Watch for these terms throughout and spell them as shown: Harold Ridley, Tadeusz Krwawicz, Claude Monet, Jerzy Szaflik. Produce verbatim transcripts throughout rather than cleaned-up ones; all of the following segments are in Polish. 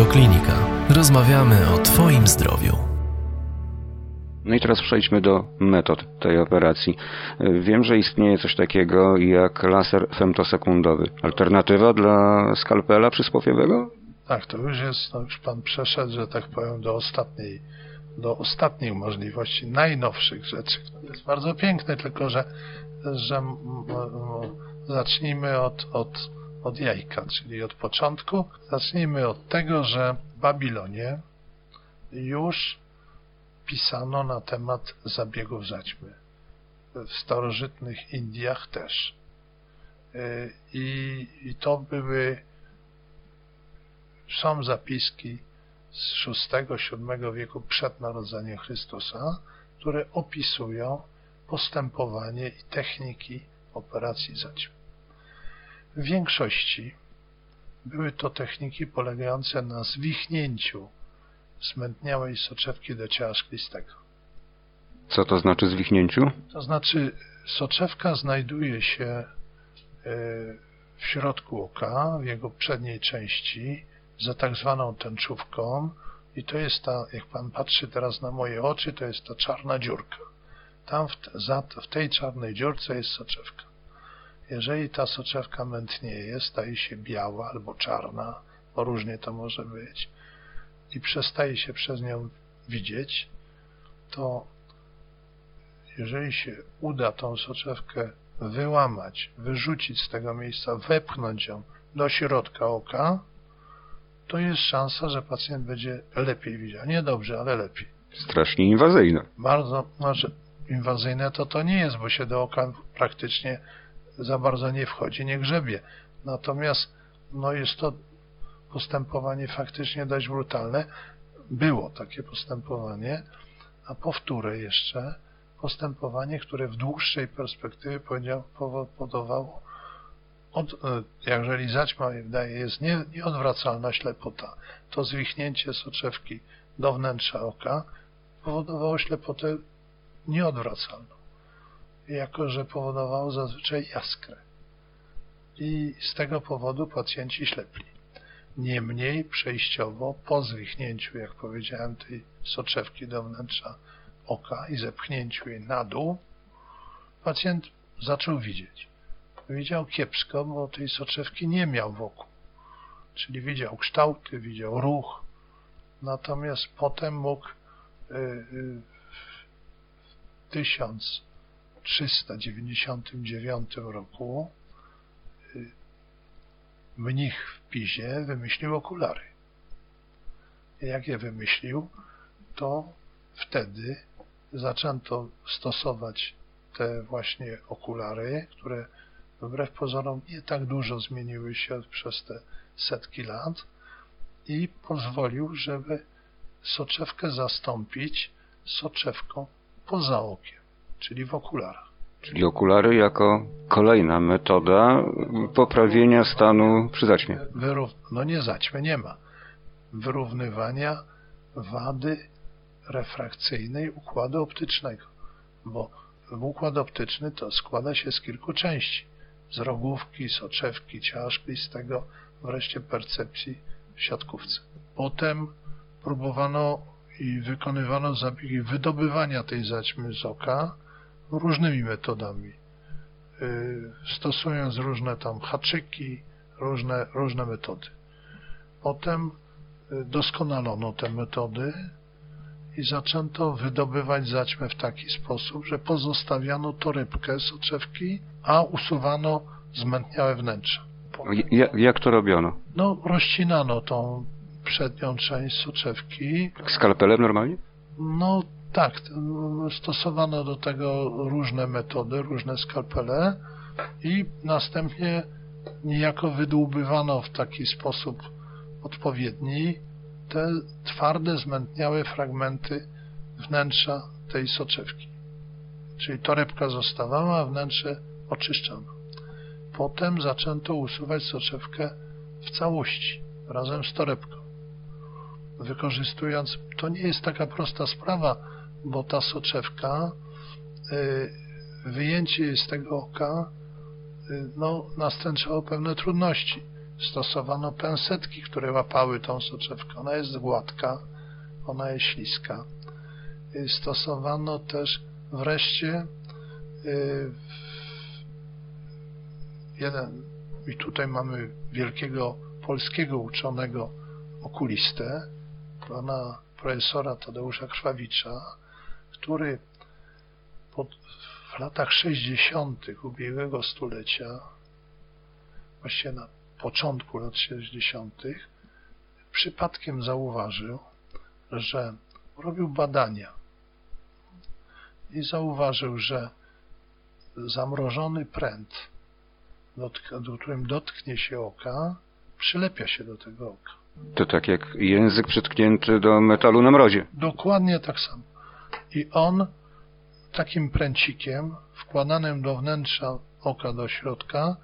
Bioklinika. Rozmawiamy o Twoim zdrowiu. No i teraz przejdźmy do metod tej operacji. Wiem, że istnieje coś takiego jak laser femtosekundowy. Alternatywa dla skalpela przysłowiowego? Tak, to już jest, no już Pan przeszedł, że tak powiem, do ostatniej, do ostatnich możliwości, najnowszych rzeczy. To jest bardzo piękne, tylko że, że m, m, zacznijmy od, od, od jajka, czyli od początku. Zacznijmy od tego, że w Babilonie już pisano na temat zabiegów zaćmy. W starożytnych Indiach też. I, i to były... Są zapiski z szóstego siódmego wieku przed narodzeniem Chrystusa, które opisują postępowanie i techniki operacji zaćmy. W większości były to techniki polegające na zwichnięciu zmętniałej soczewki do ciała szklistego. Co to znaczy zwichnięciu? To znaczy soczewka znajduje się w środku oka, w jego przedniej części, za tak zwaną tęczówką, i to jest ta, jak Pan patrzy teraz na moje oczy, to jest ta czarna dziurka. Tam w, te, za, w tej czarnej dziurce jest soczewka. Jeżeli ta soczewka mętnieje, staje się biała albo czarna, bo różnie to może być, i przestaje się przez nią widzieć, to jeżeli się uda tą soczewkę wyłamać, wyrzucić z tego miejsca, wepchnąć ją do środka oka, to jest szansa, że pacjent będzie lepiej widział. Nie dobrze, ale lepiej. Strasznie inwazyjne. Bardzo, znaczy inwazyjne to to nie jest, bo się do oka praktycznie za bardzo nie wchodzi, nie grzebie. Natomiast no jest to postępowanie faktycznie dość brutalne. Było takie postępowanie, a powtórę jeszcze postępowanie, które w dłuższej perspektywie powodowało, Od, jeżeli zaćma daje, jest nie, nieodwracalna ślepota, to zwichnięcie soczewki do wnętrza oka powodowało ślepotę nieodwracalną, jako że powodowało zazwyczaj jaskrę. I z tego powodu pacjenci ślepli. Niemniej przejściowo po zwichnięciu, jak powiedziałem, tej soczewki do wnętrza oka i zepchnięciu jej na dół, pacjent zaczął widzieć. Widział kiepsko, bo tej soczewki nie miał wokół. Czyli widział kształty, widział ruch. Natomiast potem mógł w tysiąc trzysta dziewięćdziesiątym dziewiątym roku mnich w Pizie wymyślił okulary. Jak je wymyślił, to wtedy zaczęto stosować te właśnie okulary, które wbrew pozorom nie tak dużo zmieniły się przez te setki lat, i pozwolił, żeby soczewkę zastąpić soczewką poza okiem, czyli w okularach. Czyli okulary jako kolejna metoda poprawienia stanu przy zaćmie. Wyrów... No nie zaćmy nie ma. Wyrównywania wady refrakcyjnej układu optycznego, bo układ optyczny to składa się z kilku części. Z rogówki, soczewki, ciała szklistego, wreszcie percepcji w siatkówce. Potem próbowano i wykonywano zabiegi wydobywania tej zaćmy z oka różnymi metodami. Yy, stosując różne tam haczyki, różne, różne metody. Potem doskonalono te metody i zaczęto wydobywać zaćmę w taki sposób, że pozostawiano torebkę soczewki, a usuwano zmętniałe wnętrze. Ja, jak to robiono? No, rozcinano tą przednią część soczewki. Skalpelem normalnie? No tak, stosowano do tego różne metody, różne skalpele, i następnie niejako wydłubywano w taki sposób odpowiedni te twarde, zmętniałe fragmenty wnętrza tej soczewki. Czyli torebka zostawała, a wnętrze oczyszczano. Potem zaczęto usuwać soczewkę w całości, razem z torebką. Wykorzystując, to nie jest taka prosta sprawa, bo ta soczewka, wyjęcie jej z tego oka, no, nastręczało pewne trudności. stosowano pęsetki, które łapały tą soczewkę. Ona jest gładka, ona jest śliska. Stosowano też wreszcie jeden, i tutaj mamy wielkiego polskiego uczonego okulistę, pana profesora Tadeusza Krwawicza, który pod, w latach sześćdziesiątych ubiegłego stulecia, właściwie na początku lat sześćdziesiątych, przypadkiem zauważył, że robił badania i zauważył, że zamrożony pręt, do którym dotknie się oka, przylepia się do tego oka. To tak jak język przytknięty do metalu na mrozie. Dokładnie tak samo. I on takim pręcikiem wkładanym do wnętrza oka, do środka,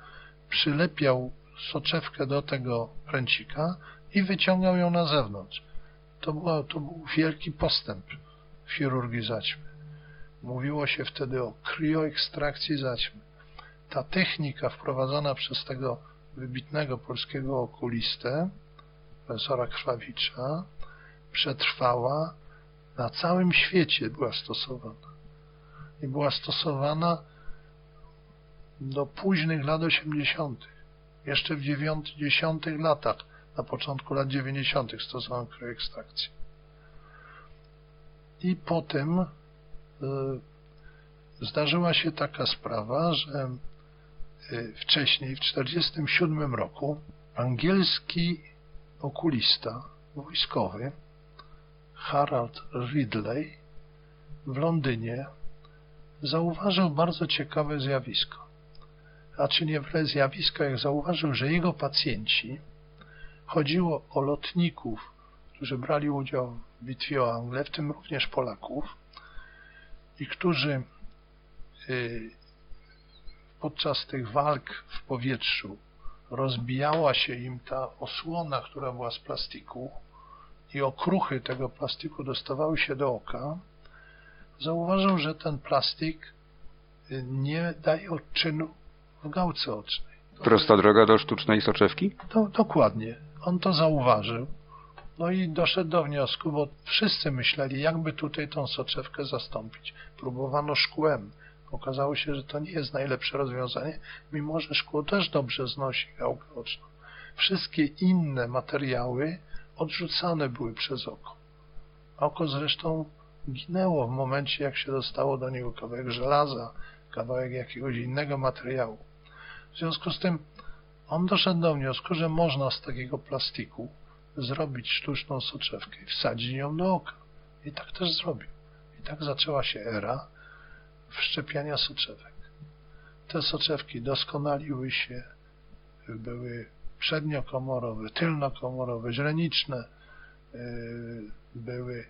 przylepiał soczewkę do tego pręcika i wyciągał ją na zewnątrz. To, była, to był wielki postęp w chirurgii zaćmy. Mówiło się wtedy o krioekstrakcji zaćmy. Ta technika wprowadzona przez tego wybitnego polskiego okulistę, profesora Krwawicza, przetrwała na całym świecie, była stosowana. I była stosowana do późnych lat osiemdziesiątych. Jeszcze w dziewięćdziesiątych latach, na początku lat dziewięćdziesiątych stosowano krioekstrakcję. I potem y, zdarzyła się taka sprawa, że y, wcześniej, w czterdziestym siódmym roku, angielski okulista wojskowy Harold Ridley w Londynie zauważył bardzo ciekawe zjawisko. A czy nie wręcz zjawisko, jak zauważył, że jego pacjenci, chodziło o lotników, którzy brali udział w bitwie o Anglię, w tym również Polaków, i którzy y, podczas tych walk w powietrzu rozbijała się im ta osłona, która była z plastiku, i okruchy tego plastiku dostawały się do oka, zauważył, że ten plastik nie daje odczynu w gałce ocznej. Prosta droga do sztucznej soczewki? To, dokładnie. On to zauważył. No i doszedł do wniosku, bo wszyscy myśleli, jakby tutaj tą soczewkę zastąpić. Próbowano szkłem. Okazało się, że to nie jest najlepsze rozwiązanie, mimo że szkło też dobrze znosi gałkę oczną. Wszystkie inne materiały odrzucane były przez oko. Oko zresztą ginęło w momencie, jak się dostało do niego kawałek żelaza, kawałek jakiegoś innego materiału. W związku z tym on doszedł do wniosku, że można z takiego plastiku zrobić sztuczną soczewkę i wsadzić ją do oka. I tak też zrobił. I tak zaczęła się era wszczepiania soczewek. Te soczewki doskonaliły się, były przedniokomorowe, tylnokomorowe, źreniczne, były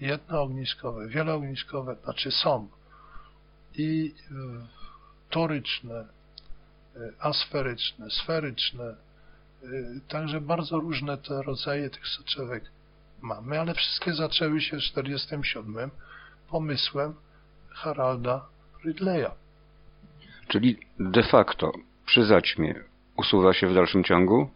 jednoogniskowe, wieloogniskowe, znaczy są, i toryczne, asferyczne, sferyczne, także bardzo różne te rodzaje tych soczewek mamy, ale wszystkie zaczęły się w czterdziestym siódmym pomysłem Harolda Ridleya. Czyli de facto przy zaćmie usuwa się w dalszym ciągu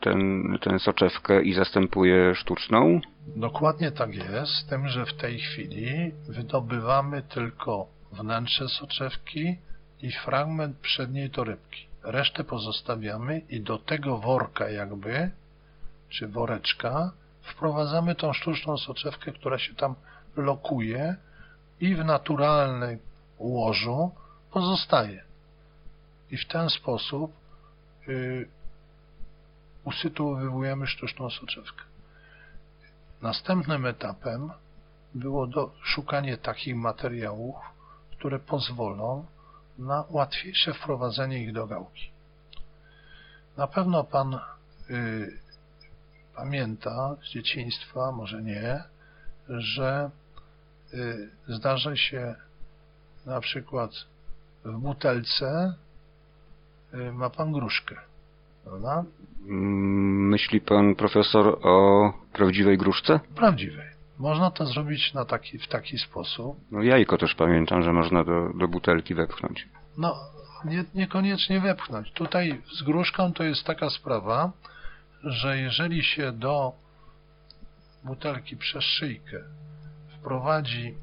ten, ten soczewkę i zastępuje sztuczną? Dokładnie tak jest, z tym, że w tej chwili wydobywamy tylko wnętrze soczewki i fragment przedniej torebki. Resztę pozostawiamy i do tego worka jakby, czy woreczka, wprowadzamy tą sztuczną soczewkę, która się tam lokuje i w naturalnym łożu pozostaje. I w ten sposób y, usytuowujemy sztuczną soczewkę. Następnym etapem było do, szukanie takich materiałów, które pozwolą na łatwiejsze wprowadzenie ich do gałki. Na pewno pan y, pamięta z dzieciństwa, może nie, że y, zdarza się na przykład w butelce y, ma pan gruszkę, prawda? Myśli pan profesor o prawdziwej gruszce? Prawdziwej. Można to zrobić na taki, w taki sposób. No jajko też pamiętam, że można do, do butelki wepchnąć. no nie, niekoniecznie wepchnąć. Tutaj z gruszką to jest taka sprawa, że jeżeli się do butelki przez szyjkę wprowadzi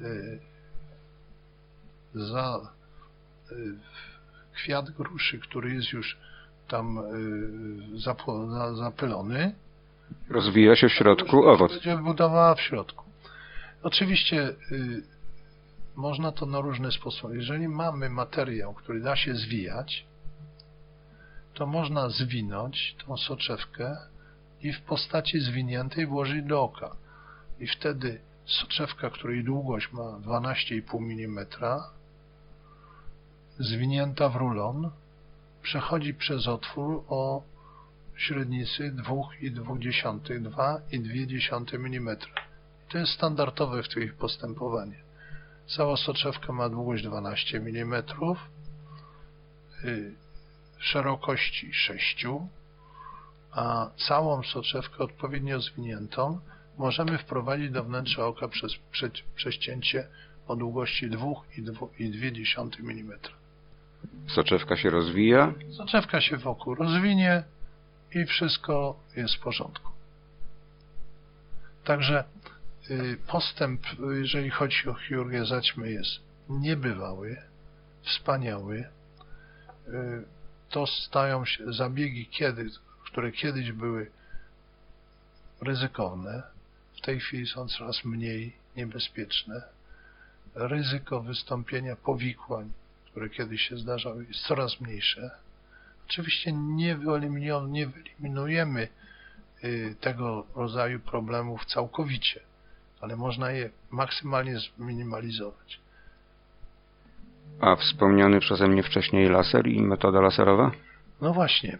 y, za y, kwiat gruszy, który jest już tam y, zapło, na, zapylony, rozwija się w środku owoc. Będzie budowała w środku. Oczywiście y, można to na różny sposób. Jeżeli mamy materiał, który da się zwijać, to można zwinąć tą soczewkę i w postaci zwiniętej włożyć do oka. I wtedy soczewka, której długość ma dwanaście i pół milimetra, zwinięta w rulon, przechodzi przez otwór o średnicy dwa i dwie dziesiąte milimetra. To jest standardowe w tych postępowaniach. Cała soczewka ma długość dwanaście milimetrów, szerokości sześć, a całą soczewkę odpowiednio zwiniętą możemy wprowadzić do wnętrza oka przez prze, przecięcie o długości dwa i dwie dziesiąte milimetra. Soczewka się rozwija? Soczewka się wokół rozwinie i wszystko jest w porządku. Także postęp, jeżeli chodzi o chirurgię zaćmy, jest niebywały, wspaniały. To stają się zabiegi, kiedy, które kiedyś były ryzykowne, w tej chwili są coraz mniej niebezpieczne. Ryzyko wystąpienia powikłań, które kiedyś się zdarzały, jest coraz mniejsze. Oczywiście nie wyeliminujemy tego rodzaju problemów całkowicie, ale można je maksymalnie zminimalizować. A wspomniany przeze mnie wcześniej laser i metoda laserowa? No właśnie.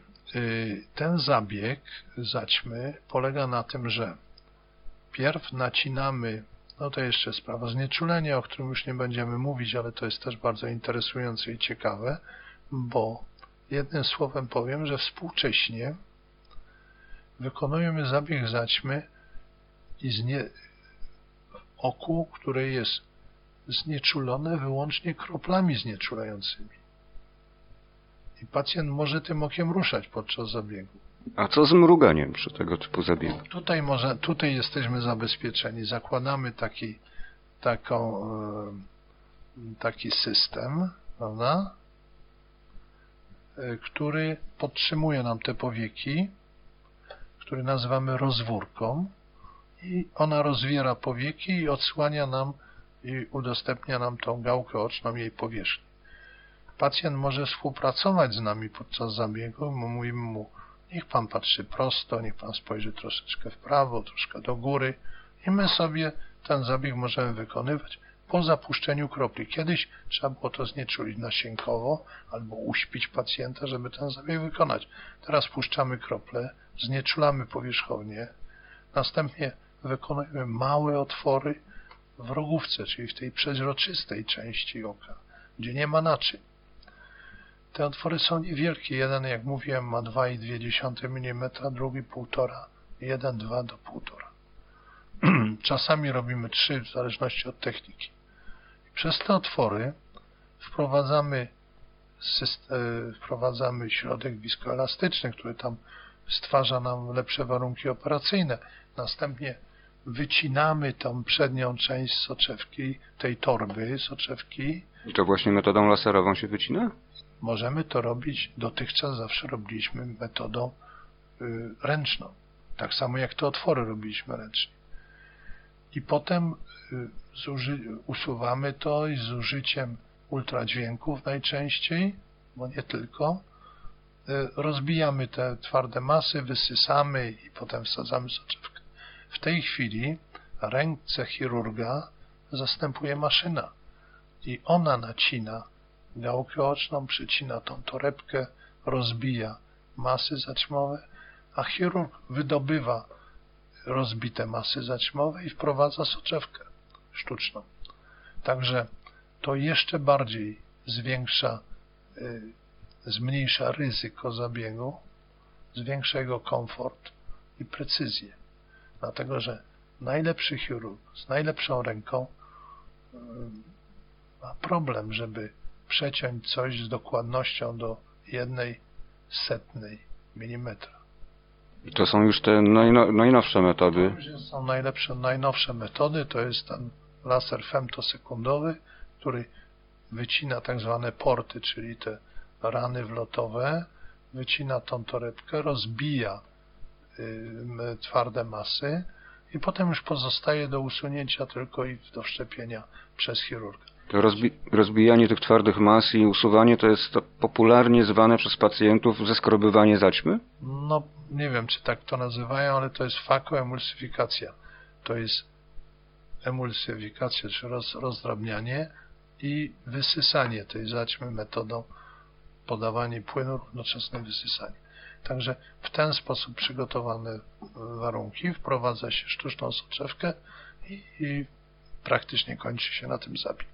Ten zabieg zaćmy polega na tym, że pierw nacinamy, no to jeszcze sprawa znieczulenia, o którym już nie będziemy mówić, ale to jest też bardzo interesujące i ciekawe, bo jednym słowem powiem, że współcześnie wykonujemy zabieg zaćmy i znie... oku, które jest znieczulone wyłącznie kroplami znieczulającymi. I pacjent może tym okiem ruszać podczas zabiegu. A co z mruganiem przy tego typu zabiegu? No, tutaj, może, tutaj jesteśmy zabezpieczeni. Zakładamy taki, taką, taki system, prawda, który podtrzymuje nam te powieki, który nazywamy rozwórką, i ona rozwiera powieki i odsłania nam i udostępnia nam tą gałkę oczną, jej powierzchnię. Pacjent może współpracować z nami podczas zabiegu. Mówimy mu, niech pan patrzy prosto, niech pan spojrzy troszeczkę w prawo, troszkę do góry, i my sobie ten zabieg możemy wykonywać po zapuszczeniu kropli. Kiedyś trzeba było to znieczulić nasienkowo albo uśpić pacjenta, żeby ten zabieg wykonać. Teraz puszczamy krople, znieczulamy powierzchownie, następnie wykonujemy małe otwory w rogówce, czyli w tej przeźroczystej części oka, gdzie nie ma naczyń. Te otwory są niewielkie. Jeden, jak mówiłem, ma dwa i dwie dziesiąte milimetra, drugi półtora, jeden, dwa do półtora. Czasami robimy trzy, w zależności od techniki. I przez te otwory wprowadzamy, system, wprowadzamy środek wiskoelastyczny, który tam stwarza nam lepsze warunki operacyjne. Następnie wycinamy tą przednią część soczewki, tej torby soczewki. I to właśnie metodą laserową się wycina? Możemy to robić, dotychczas zawsze robiliśmy metodą y, ręczną. Tak samo jak te otwory robiliśmy ręcznie. I potem y, zuży, usuwamy to i z użyciem ultradźwięków najczęściej, bo nie tylko, y, rozbijamy te twarde masy, wysysamy i potem wsadzamy soczewkę. W tej chwili ręce chirurga zastępuje maszyna i ona nacina gałkę oczną, przycina tą torebkę, rozbija masy zaćmowe, a chirurg wydobywa rozbite masy zaćmowe i wprowadza soczewkę sztuczną. Także to jeszcze bardziej zwiększa, y, zmniejsza ryzyko zabiegu, zwiększa jego komfort i precyzję. Dlatego, że najlepszy chirurg z najlepszą ręką y, ma problem, żeby przeciąć coś z dokładnością do jednej setnej milimetra. I to są już te najno, najnowsze metody. To już jest, są najlepsze, najnowsze metody. To jest ten laser femtosekundowy, który wycina tak zwane porty, czyli te rany wlotowe, wycina tą torebkę, rozbija y, twarde masy i potem już pozostaje do usunięcia tylko i do wszczepienia przez chirurga. To rozbi- rozbijanie tych twardych mas i usuwanie to jest to popularnie zwane przez pacjentów zeskrobywanie zaćmy? No nie wiem, czy tak to nazywają, ale to jest fakoemulsyfikacja. To jest emulsyfikacja, czy roz- rozdrabnianie i wysysanie tej zaćmy metodą podawanie płynu, równoczesne wysysanie. Także w ten sposób przygotowane warunki wprowadza się sztuczną soczewkę i, i praktycznie kończy się na tym zabieg.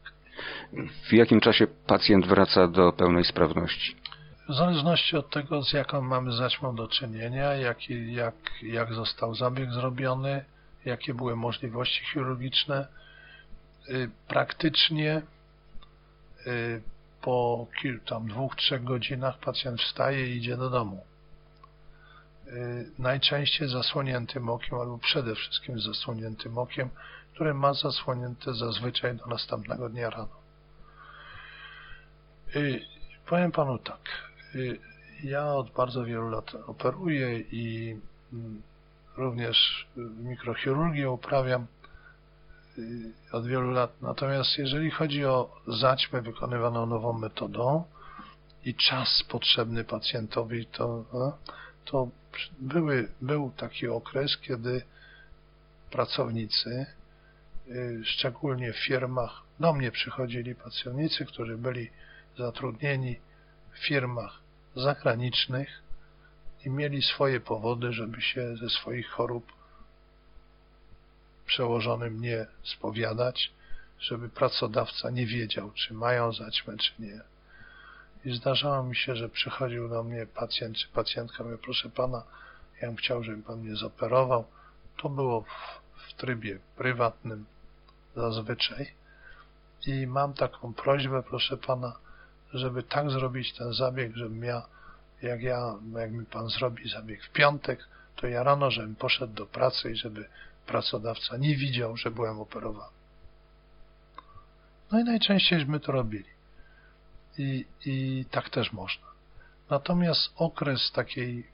W jakim czasie pacjent wraca do pełnej sprawności? W zależności od tego, z jaką mamy zaćmą do czynienia, jak, jak, jak został zabieg zrobiony, jakie były możliwości chirurgiczne, praktycznie po kilku, tam dwóch, trzech godzinach pacjent wstaje i idzie do domu. Najczęściej zasłoniętym okiem, albo przede wszystkim zasłoniętym okiem, które ma zasłonięte zazwyczaj do następnego dnia rano. Powiem panu tak, ja od bardzo wielu lat operuję i również mikrochirurgię uprawiam od wielu lat. Natomiast jeżeli chodzi o zaćmę wykonywaną nową metodą i czas potrzebny pacjentowi, to, to były, był taki okres, kiedy pracownicy, szczególnie w firmach, do mnie przychodzili pracownicy, którzy byli zatrudnieni w firmach zagranicznych i mieli swoje powody, żeby się ze swoich chorób przełożonym nie spowiadać, żeby pracodawca nie wiedział, czy mają zaćmę, czy nie. I zdarzało mi się, że przychodził do mnie pacjent czy pacjentka, mówię, proszę pana, ja bym chciał, żeby pan mnie zoperował. To było w, w trybie prywatnym zazwyczaj. I mam taką prośbę, proszę pana, żeby tak zrobić ten zabieg, żebym ja, jak ja, jak mi pan zrobi zabieg w piątek, to ja rano, żebym poszedł do pracy i żeby pracodawca nie widział, że byłem operowany. No i najczęściej my to robili. I, i tak też można. Natomiast okres takiej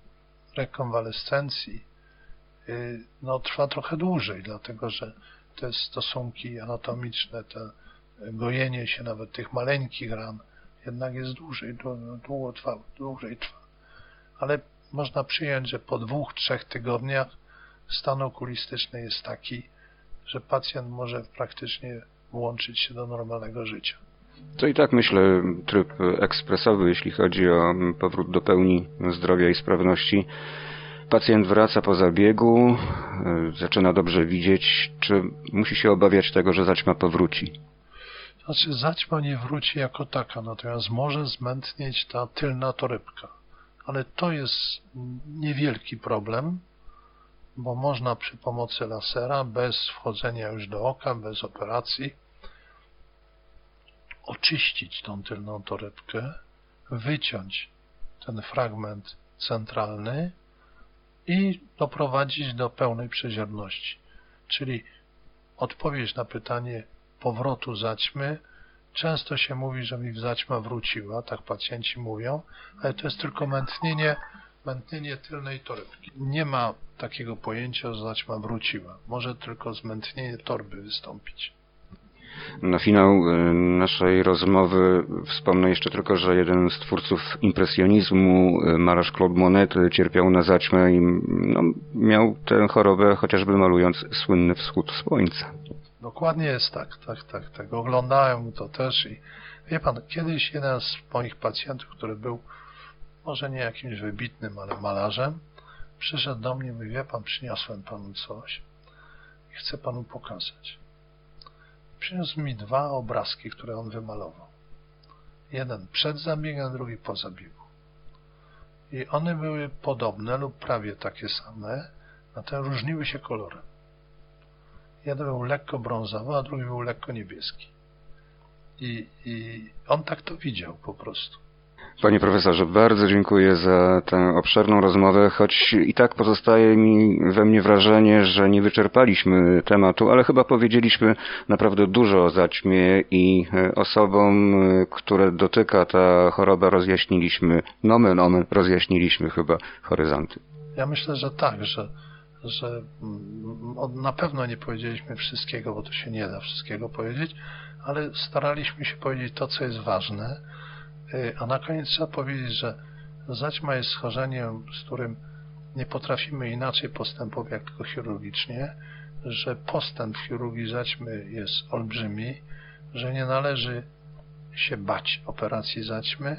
rekonwalescencji no, trwa trochę dłużej, dlatego że te stosunki anatomiczne, to gojenie się nawet tych maleńkich ran jednak jest dłużej, długo trwa, dłużej trwa. Ale można przyjąć, że po dwóch, trzech tygodniach stan okulistyczny jest taki, że pacjent może praktycznie włączyć się do normalnego życia. To i tak myślę tryb ekspresowy, jeśli chodzi o powrót do pełni zdrowia i sprawności. Pacjent wraca po zabiegu, zaczyna dobrze widzieć. Czy musi się obawiać tego, że zaćma powróci? Znaczy zaćma nie wróci jako taka, natomiast może zmętnieć ta tylna torebka. Ale to jest niewielki problem, bo można przy pomocy lasera, bez wchodzenia już do oka, bez operacji, oczyścić tą tylną torebkę, wyciąć ten fragment centralny i doprowadzić do pełnej przezierności. Czyli odpowiedź na pytanie powrotu zaćmy. Często się mówi, że mi zaćma wróciła, tak pacjenci mówią, ale to jest tylko mętnienie, mętnienie tylnej torebki. Nie ma takiego pojęcia, że zaćma wróciła. Może tylko zmętnienie torby wystąpić. Na finał naszej rozmowy wspomnę jeszcze tylko, że jeden z twórców impresjonizmu, malarz Claude Monet, cierpiał na zaćmę i no, miał tę chorobę chociażby malując słynny wschód słońca. Dokładnie jest tak, tak, tak, tak. Oglądałem to też i wie pan, kiedyś jeden z moich pacjentów, który był może nie jakimś wybitnym, ale malarzem, przyszedł do mnie i mówi, wie pan, przyniosłem panu coś i chcę panu pokazać. Przyniósł mi dwa obrazki, które on wymalował. Jeden przed zabiegiem, drugi po zabiegu. I one były podobne lub prawie takie same, natomiast różniły się kolorem. Jeden był lekko brązowy, a drugi był lekko niebieski. i, i on tak to widział po prostu. Panie profesorze, bardzo dziękuję za tę obszerną rozmowę, choć i tak pozostaje mi we mnie wrażenie, że nie wyczerpaliśmy tematu, ale chyba powiedzieliśmy naprawdę dużo o zaćmie i osobom, które dotyka ta choroba, rozjaśniliśmy, nomen omen, rozjaśniliśmy chyba horyzonty. Ja myślę, że tak, że, że na pewno nie powiedzieliśmy wszystkiego, bo to się nie da wszystkiego powiedzieć, ale staraliśmy się powiedzieć to, co jest ważne. A na koniec trzeba powiedzieć, że zaćma jest schorzeniem, z którym nie potrafimy inaczej postępować jak tylko chirurgicznie, że postęp w chirurgii zaćmy jest olbrzymi, że nie należy się bać operacji zaćmy,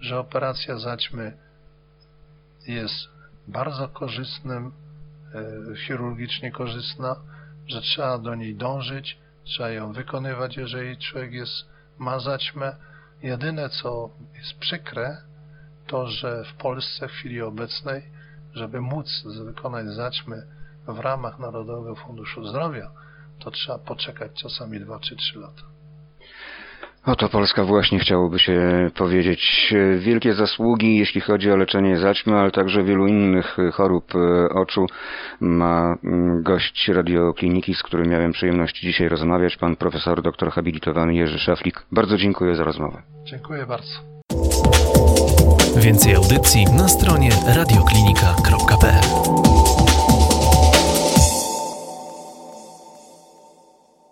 że operacja zaćmy jest bardzo korzystnym, chirurgicznie korzystna, że trzeba do niej dążyć, trzeba ją wykonywać, jeżeli człowiek jest, ma zaćmę. Jedyne, co jest przykre, to, że w Polsce w chwili obecnej, żeby móc wykonać zaćmy w ramach Narodowego Funduszu Zdrowia, to trzeba poczekać czasami dwa czy trzy lata. Oto Polska właśnie, chciałoby się powiedzieć. Wielkie zasługi, jeśli chodzi o leczenie zaćmy, ale także wielu innych chorób oczu ma gość radiokliniki, z którym miałem przyjemność dzisiaj rozmawiać, pan profesor doktor habilitowany Jerzy Szaflik. Bardzo dziękuję za rozmowę. Dziękuję bardzo. Więcej audycji na stronie radioklinika kropka p l.